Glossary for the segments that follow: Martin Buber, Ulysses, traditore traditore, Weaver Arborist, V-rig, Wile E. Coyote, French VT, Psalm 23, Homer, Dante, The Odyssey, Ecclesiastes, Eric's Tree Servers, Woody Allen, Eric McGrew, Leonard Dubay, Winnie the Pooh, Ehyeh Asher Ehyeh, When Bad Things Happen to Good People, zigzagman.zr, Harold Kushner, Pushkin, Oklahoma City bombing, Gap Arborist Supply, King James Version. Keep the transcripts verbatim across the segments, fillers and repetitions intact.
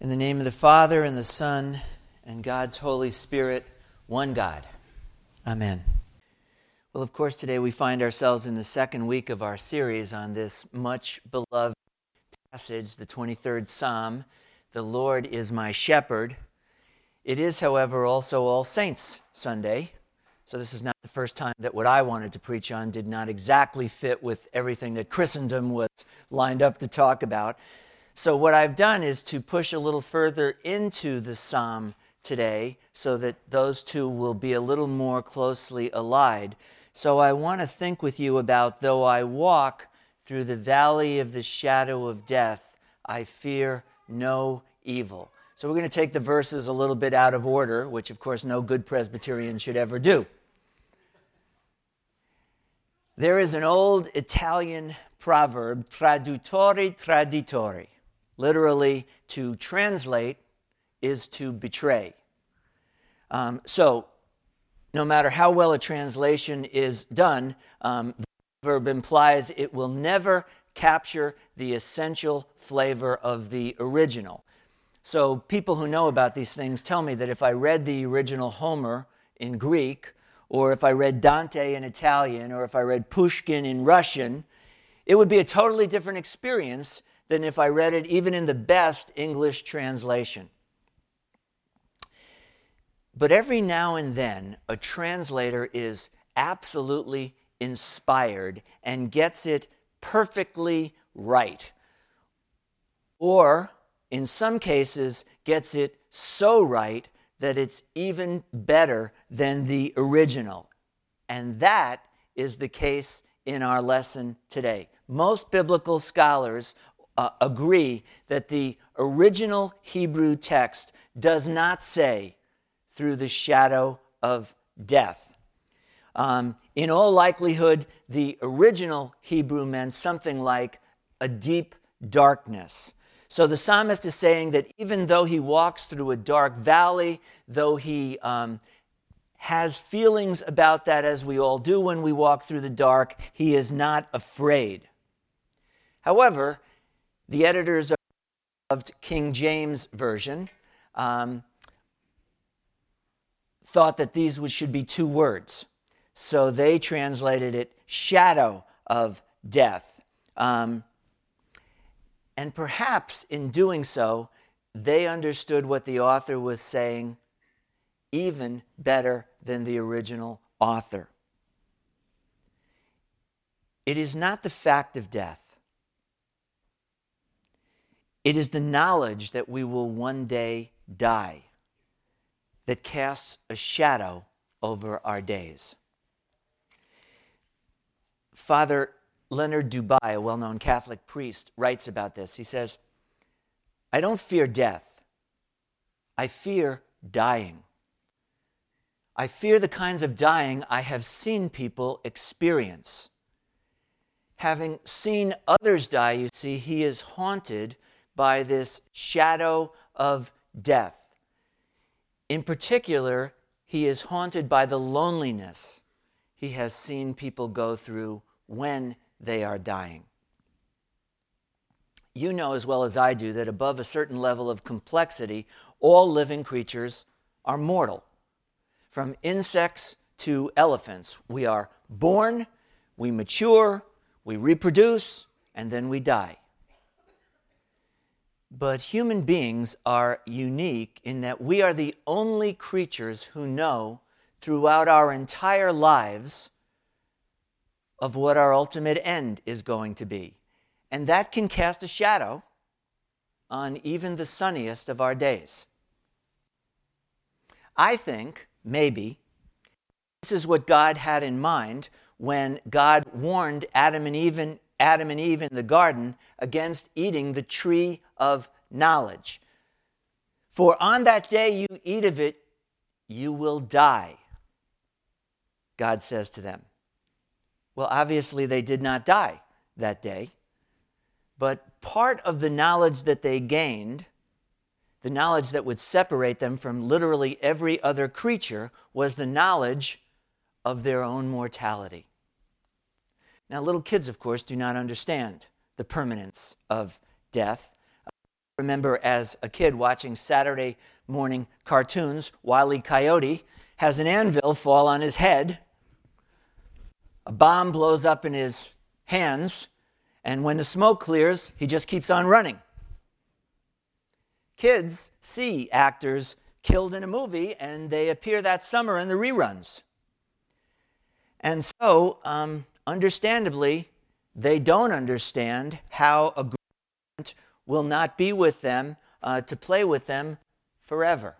In the name of the Father, and the Son, and God's Holy Spirit, one God. Amen. Well, of course, today we find ourselves in the second week of our series on this much-beloved passage, the twenty-third Psalm, "The Lord is my shepherd." It is, however, also All Saints Sunday, so this is not the first time that what I wanted to preach on did not exactly fit with everything that Christendom was lined up to talk about. So what I've done is to push a little further into the psalm today so that those two will be a little more closely allied. So I want to think with you about, though I walk through the valley of the shadow of death, I fear no evil. So we're going to take the verses a little bit out of order, which of course no good Presbyterian should ever do. There is an old Italian proverb, traditore traditore. Literally, to translate is to betray. Um, so, no matter how well a translation is done, um, the verb implies it will never capture the essential flavor of the original. So, people who know about these things tell me that if I read the original Homer in Greek, or if I read Dante in Italian, or if I read Pushkin in Russian, it would be a totally different experience than if I read it even in the best English translation. But every now and then, a translator is absolutely inspired and gets it perfectly right. Or, in some cases, gets it so right that it's even better than the original. And that is the case in our lesson today. Most biblical scholars Uh, agree that the original Hebrew text does not say through the shadow of death. Um, in all likelihood, the original Hebrew meant something like a deep darkness. So the psalmist is saying that even though he walks through a dark valley, though he um, has feelings about that, as we all do when we walk through the dark, he is not afraid. However, the editors of King James Version um, thought that these should be two words. So they translated it shadow of death. Um, and perhaps in doing so, they understood what the author was saying even better than the original author. It is not the fact of death. It is the knowledge that we will one day die that casts a shadow over our days. Father Leonard Dubay, a well-known Catholic priest, writes about this. He says, "I don't fear death. I fear dying. I fear the kinds of dying I have seen people experience. Having seen others die, you see, he is haunted by this shadow of death. In particular, he is haunted by the loneliness he has seen people go through when they are dying." You know as well as I do that above a certain level of complexity, all living creatures are mortal. From insects to elephants, we are born, we mature, we reproduce, and then we die. But human beings are unique in that we are the only creatures who know throughout our entire lives of what our ultimate end is going to be. And that can cast a shadow on even the sunniest of our days. I think, maybe, this is what God had in mind when God warned Adam and Eve and Adam and Eve in the garden against eating the tree of knowledge. "For on that day you eat of it, you will die," God says to them. Well, obviously they did not die that day, but part of the knowledge that they gained, the knowledge that would separate them from literally every other creature, was the knowledge of their own mortality. Now, little kids, of course, do not understand the permanence of death. remember as a kid watching Saturday morning cartoons. Wile E. Coyote has an anvil fall on his head. A bomb blows up in his hands. And when the smoke clears, he just keeps on running. Kids see actors killed in a movie, and they appear that summer in the reruns. And so, um, understandably, they don't understand how a grandparent will not be with them uh, to play with them forever.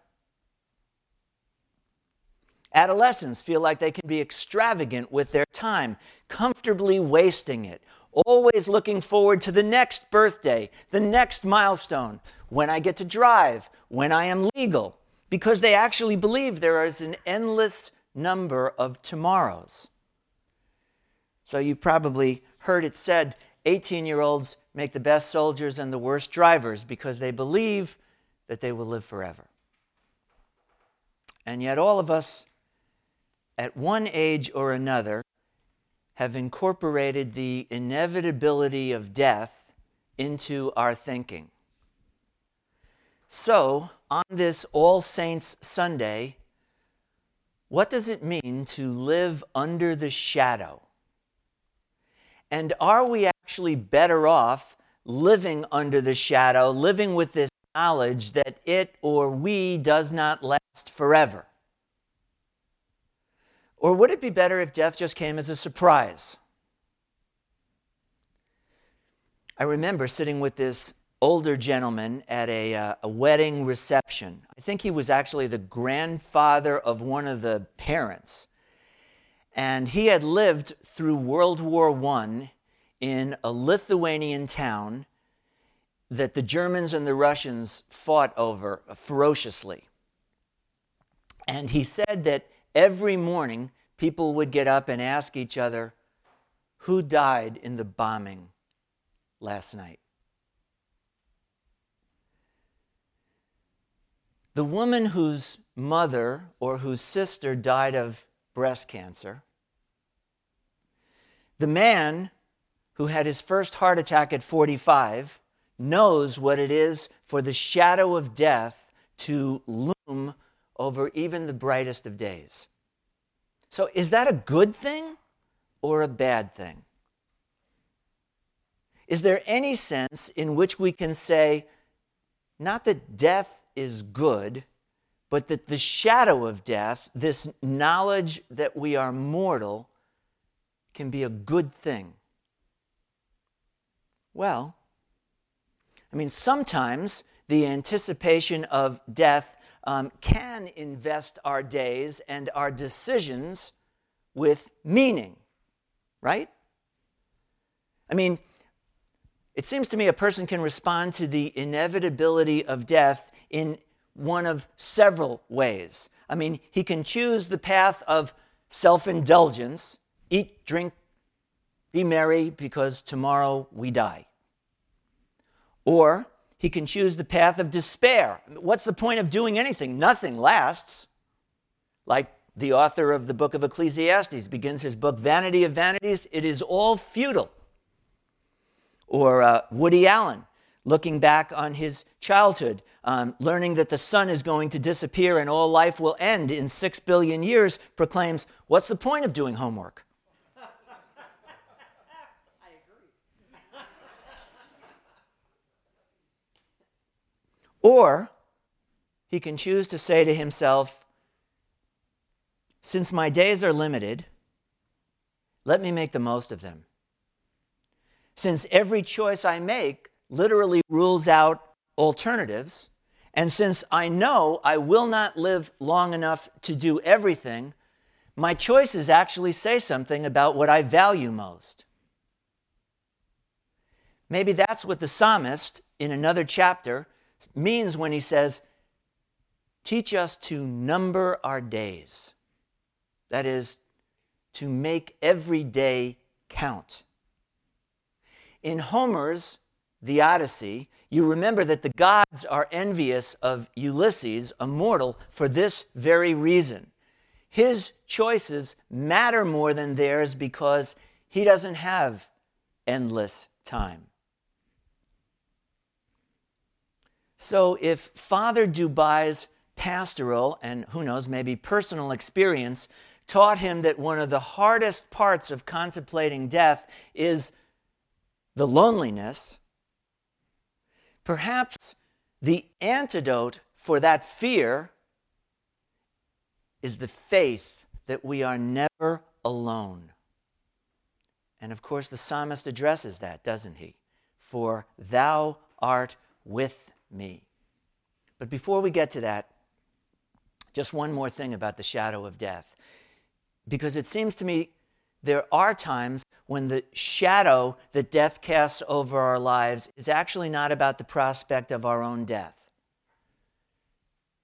Adolescents feel like they can be extravagant with their time, comfortably wasting it, always looking forward to the next birthday, the next milestone, when I get to drive, when I am legal, because they actually believe there is an endless number of tomorrows. So you probably heard it said, eighteen-year-olds make the best soldiers and the worst drivers because they believe that they will live forever. And yet all of us, at one age or another, have incorporated the inevitability of death into our thinking. So, on this All Saints Sunday, what does it mean to live under the shadow? And are we actually better off living under the shadow, living with this knowledge that it or we does not last forever? Or would it be better if death just came as a surprise? I remember sitting with this older gentleman at a, uh, a wedding reception. I think he was actually the grandfather of one of the parents. And he had lived through World War One in a Lithuanian town that the Germans and the Russians fought over ferociously. And he said that every morning people would get up and ask each other, who died in the bombing last night? The woman whose mother or whose sister died of breast cancer, the man who had his first heart attack at forty-five knows what it is for the shadow of death to loom over even the brightest of days. So is that a good thing or a bad thing? Is there any sense in which we can say, not that death is good, but that the shadow of death, this knowledge that we are mortal, can be a good thing? Well, I mean, sometimes the anticipation of death um, can invest our days and our decisions with meaning, right? I mean, it seems to me a person can respond to the inevitability of death in one of several ways. I mean, he can choose the path of self-indulgence, eat, drink, be merry, because tomorrow we die. Or he can choose the path of despair. What's the point of doing anything? Nothing lasts. Like the author of the book of Ecclesiastes begins his book, Vanity of Vanities, it is all futile. Or uh, Woody Allen, looking back on his childhood, um, learning that the sun is going to disappear and all life will end in six billion years, proclaims, what's the point of doing homework? I agree. Or he can choose to say to himself, since my days are limited, let me make the most of them. Since every choice I make literally rules out alternatives, and since I know I will not live long enough to do everything, my choices actually say something about what I value most. Maybe that's what the psalmist, in another chapter, means when he says, teach us to number our days. That is, to make every day count. In Homer's The Odyssey, you remember that the gods are envious of Ulysses, a mortal, for this very reason. His choices matter more than theirs because he doesn't have endless time. So if Father Dubay's pastoral and, who knows, maybe personal experience taught him that one of the hardest parts of contemplating death is the loneliness, perhaps the antidote for that fear is the faith that we are never alone. And of course, the psalmist addresses that, doesn't he? For thou art with me. But before we get to that, just one more thing about the shadow of death. Because it seems to me there are times when the shadow that death casts over our lives is actually not about the prospect of our own death,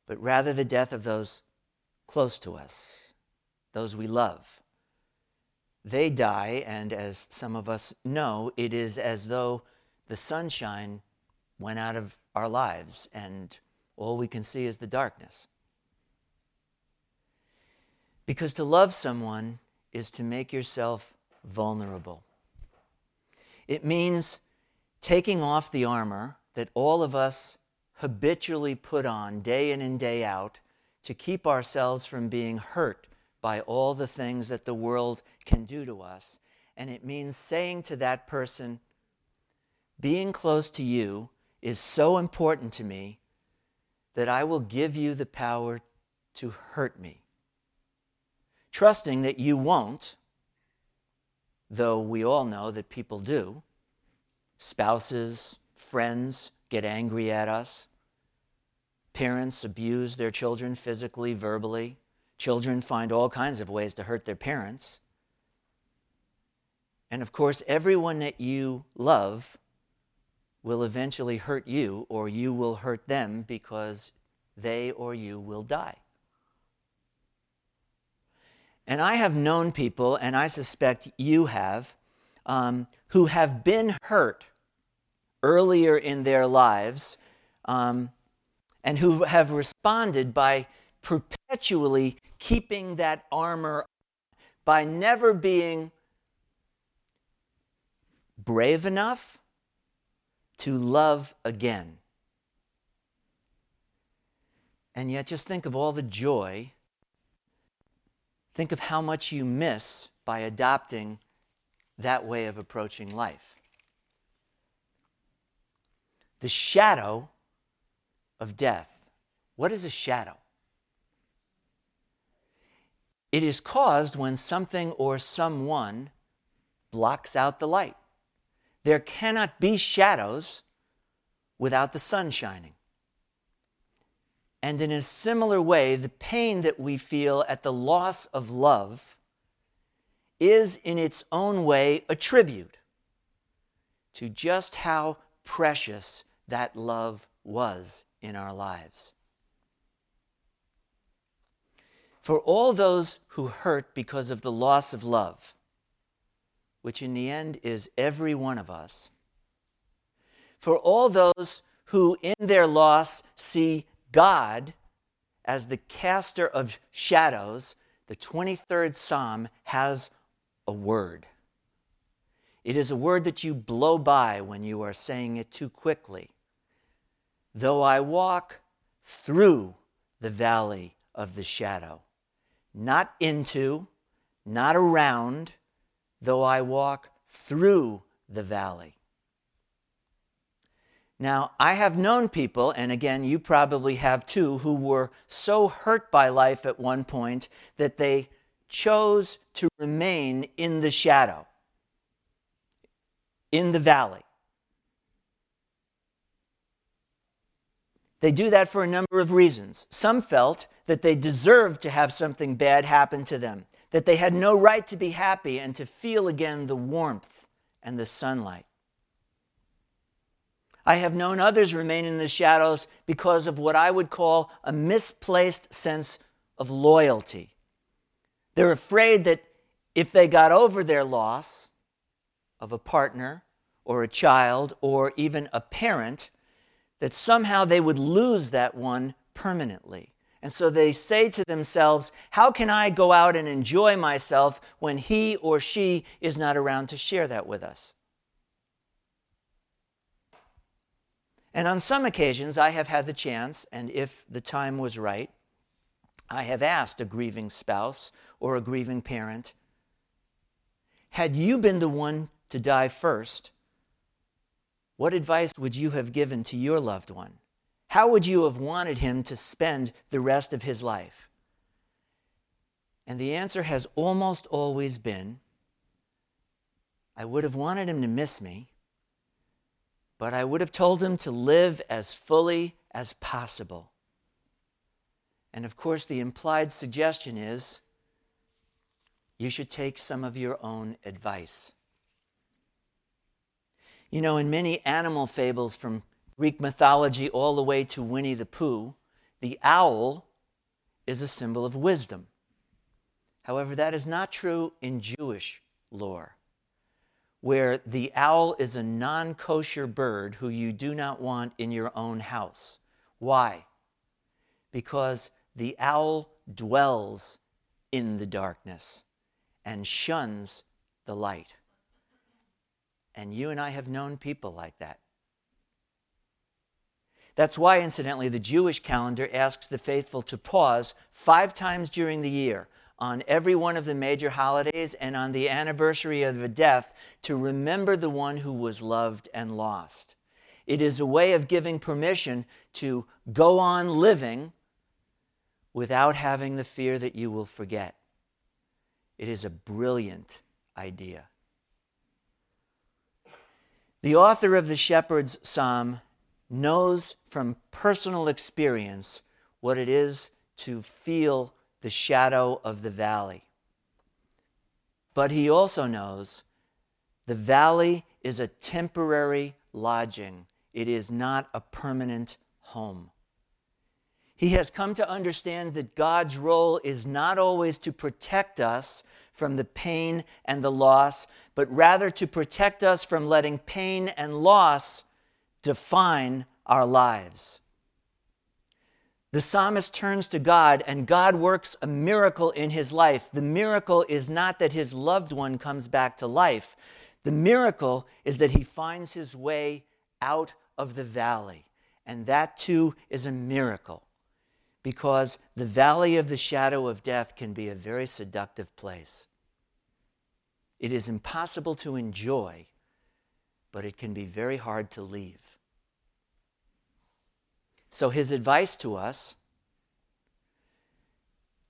but rather the death of those close to us, those we love. They die, and as some of us know, it is as though the sunshine went out of our lives and all we can see is the darkness. Because to love someone is to make yourself vulnerable. It means taking off the armor that all of us habitually put on day in and day out to keep ourselves from being hurt by all the things that the world can do to us. And it means saying to that person, being close to you is so important to me that I will give you the power to hurt me. Trusting that you won't, though we all know that people do. Spouses, friends get angry at us. Parents abuse their children physically, verbally. Children find all kinds of ways to hurt their parents. And of course, everyone that you love will eventually hurt you, or you will hurt them because they or you will die. And I have known people, and I suspect you have, um, who have been hurt earlier in their lives, um, and who have responded by perpetually keeping that armor, by never being brave enough to love again. And yet just think of all the joy. Think of how much you miss by adopting that way of approaching life. The shadow of death. What is a shadow? It is caused when something or someone blocks out the light. There cannot be shadows without the sun shining. And in a similar way, the pain that we feel at the loss of love is in its own way a tribute to just how precious that love was in our lives. For all those who hurt because of the loss of love, which in the end is every one of us, for all those who in their loss see God as the caster of shadows, the twenty-third Psalm has a word. It is a word that you blow by when you are saying it too quickly. Though I walk through the valley of the shadow, not into, not around, though I walk through the valley. Now, I have known people, and again, you probably have too, who were so hurt by life at one point that they chose to remain in the shadow, in the valley. They do that for a number of reasons. Some felt that they deserved to have something bad happen to them, that they had no right to be happy and to feel again the warmth and the sunlight. I have known others remain in the shadows because of what I would call a misplaced sense of loyalty. They're afraid that if they got over their loss of a partner or a child or even a parent, that somehow they would lose that one permanently. And so they say to themselves, how can I go out and enjoy myself when he or she is not around to share that with us? And on some occasions, I have had the chance, and if the time was right, I have asked a grieving spouse or a grieving parent, had you been the one to die first, what advice would you have given to your loved one? How would you have wanted him to spend the rest of his life? And the answer has almost always been, I would have wanted him to miss me, but I would have told him to live as fully as possible. And of course, the implied suggestion is, you should take some of your own advice. You know, in many animal fables from Greek mythology all the way to Winnie the Pooh, the owl is a symbol of wisdom. However, that is not true in Jewish lore, where the owl is a non-kosher bird who you do not want in your own house. Why? Because the owl dwells in the darkness and shuns the light. And you and I have known people like that. That's why, incidentally, the Jewish calendar asks the faithful to pause five times during the year on every one of the major holidays and on the anniversary of a death to remember the one who was loved and lost. It is a way of giving permission to go on living without having the fear that you will forget. It is a brilliant idea. The author of the Shepherd's Psalm knows from personal experience what it is to feel the shadow of the valley. But he also knows the valley is a temporary lodging. It is not a permanent home. He has come to understand that God's role is not always to protect us from the pain and the loss, but rather to protect us from letting pain and loss define our lives. The psalmist turns to God, and God works a miracle in his life. The miracle is not that his loved one comes back to life. The miracle is that he finds his way out of the valley. And that too is a miracle, because the valley of the shadow of death can be a very seductive place. It is impossible to enjoy, but it can be very hard to leave. So his advice to us,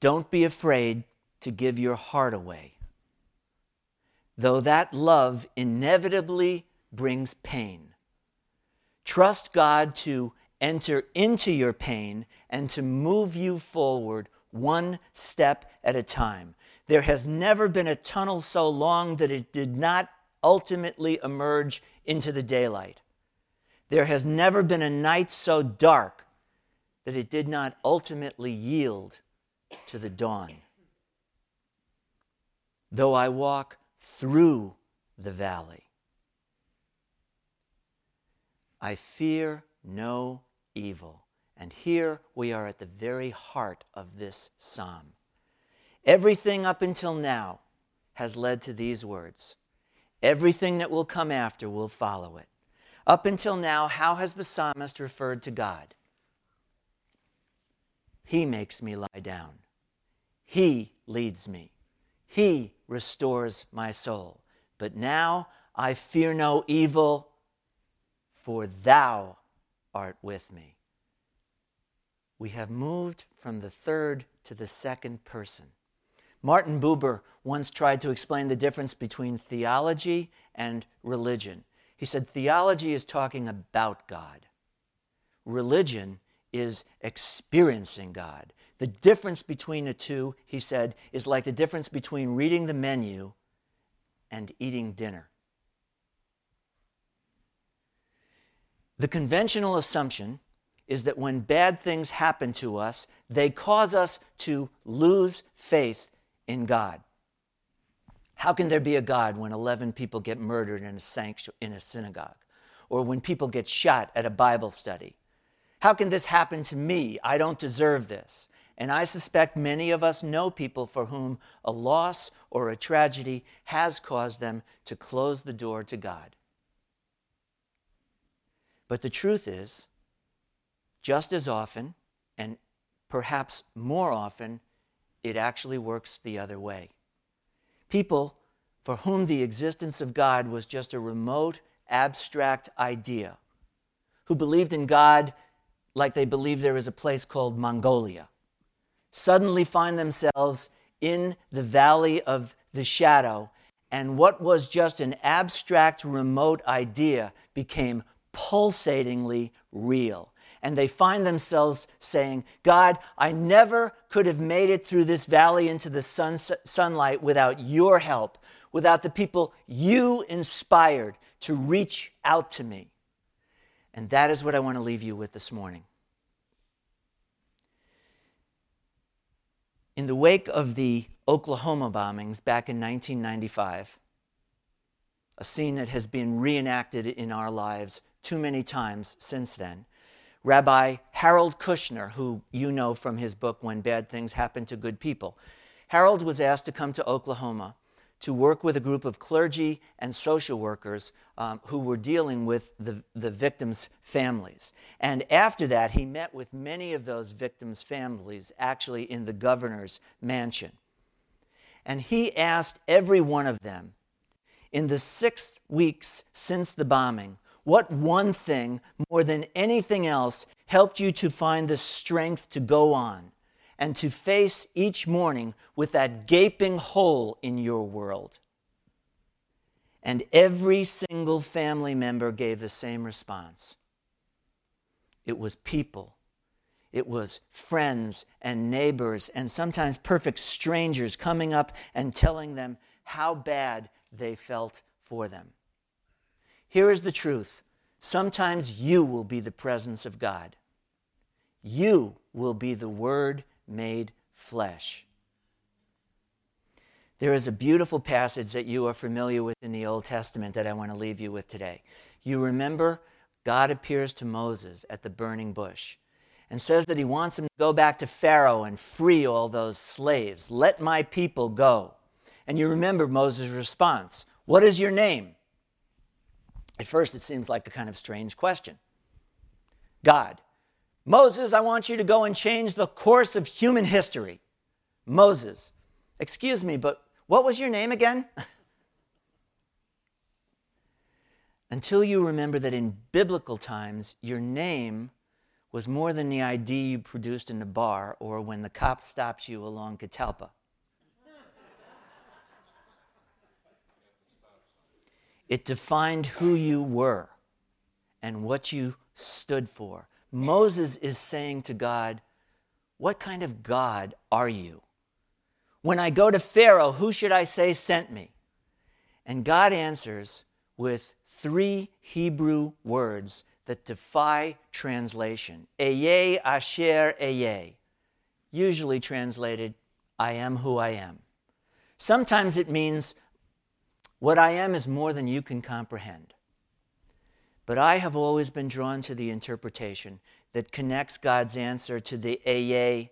don't be afraid to give your heart away, though that love inevitably brings pain. Trust God to enter into your pain and to move you forward one step at a time. There has never been a tunnel so long that it did not ultimately emerge into the daylight. There has never been a night so dark that it did not ultimately yield to the dawn. Though I walk through the valley, I fear no evil. And here we are at the very heart of this psalm. Everything up until now has led to these words. Everything that will come after will follow it. Up until now, how has the psalmist referred to God? He makes me lie down. He leads me. He restores my soul. But now I fear no evil, for thou art with me. We have moved from the third to the second person. Martin Buber once tried to explain the difference between theology and religion. He said theology is talking about God. Religion is experiencing God. The difference between the two, he said, is like the difference between reading the menu and eating dinner. The conventional assumption is that when bad things happen to us, they cause us to lose faith in God. How can there be a God when eleven people get murdered in a sanctu- in a synagogue? Or when people get shot at a Bible study? How can this happen to me? I don't deserve this. And I suspect many of us know people for whom a loss or a tragedy has caused them to close the door to God. But the truth is, just as often, and perhaps more often, it actually works the other way. People for whom the existence of God was just a remote, abstract idea, who believed in God like they believe there is a place called Mongolia, suddenly find themselves in the valley of the shadow, and what was just an abstract, remote idea became pulsatingly real. And they find themselves saying, God, I never could have made it through this valley into the sun, sunlight without your help, without the people you inspired to reach out to me. And that is what I want to leave you with this morning. In the wake of the Oklahoma bombings back in nineteen ninety-five, a scene that has been reenacted in our lives too many times since then, Rabbi Harold Kushner, who you know from his book, When Bad Things Happen to Good People. Harold was asked to come to Oklahoma to work with a group of clergy and social workers um, who were dealing with the, the victims' families. And after that, he met with many of those victims' families, actually in the governor's mansion. And he asked every one of them, in the six weeks since the bombing, what one thing, more than anything else, helped you to find the strength to go on and to face each morning with that gaping hole in your world? And every single family member gave the same response. It was people. It was friends and neighbors and sometimes perfect strangers coming up and telling them how bad they felt for them. Here is the truth. Sometimes you will be the presence of God. You will be the Word made flesh. There is a beautiful passage that you are familiar with in the Old Testament that I want to leave you with today. You remember God appears to Moses at the burning bush and says that he wants him to go back to Pharaoh and free all those slaves. Let my people go. And you remember Moses' response. What is your name? At first, it seems like a kind of strange question. God, Moses, I want you to go and change the course of human history. Moses, excuse me, but what was your name again? Until you remember that in biblical times, your name was more than the I D you produced in the bar or when the cop stops you along Catalpa. It defined who you were and what you stood for. Moses is saying to God, what kind of God are you? When I go to Pharaoh, who should I say sent me? And God answers with three Hebrew words that defy translation. Ehyeh Asher Ehyeh, usually translated, I am who I am. Sometimes it means, what I am is more than you can comprehend. But I have always been drawn to the interpretation that connects God's answer to the Ehyeh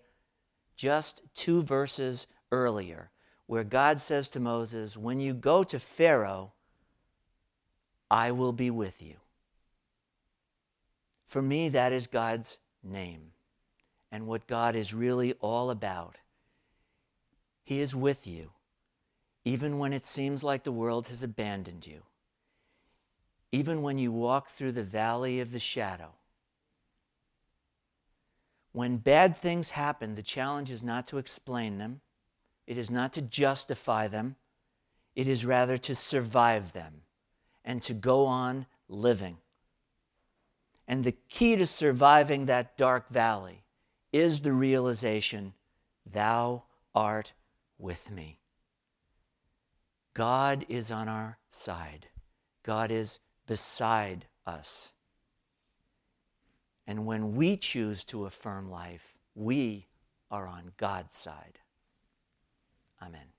just two verses earlier, where God says to Moses, when you go to Pharaoh, I will be with you. For me, that is God's name and what God is really all about. He is with you. Even when it seems like the world has abandoned you, even when you walk through the valley of the shadow. When bad things happen, the challenge is not to explain them. It is not to justify them. It is rather to survive them and to go on living. And the key to surviving that dark valley is the realization, thou art with me. God is on our side. God is beside us. And when we choose to affirm life, we are on God's side. Amen.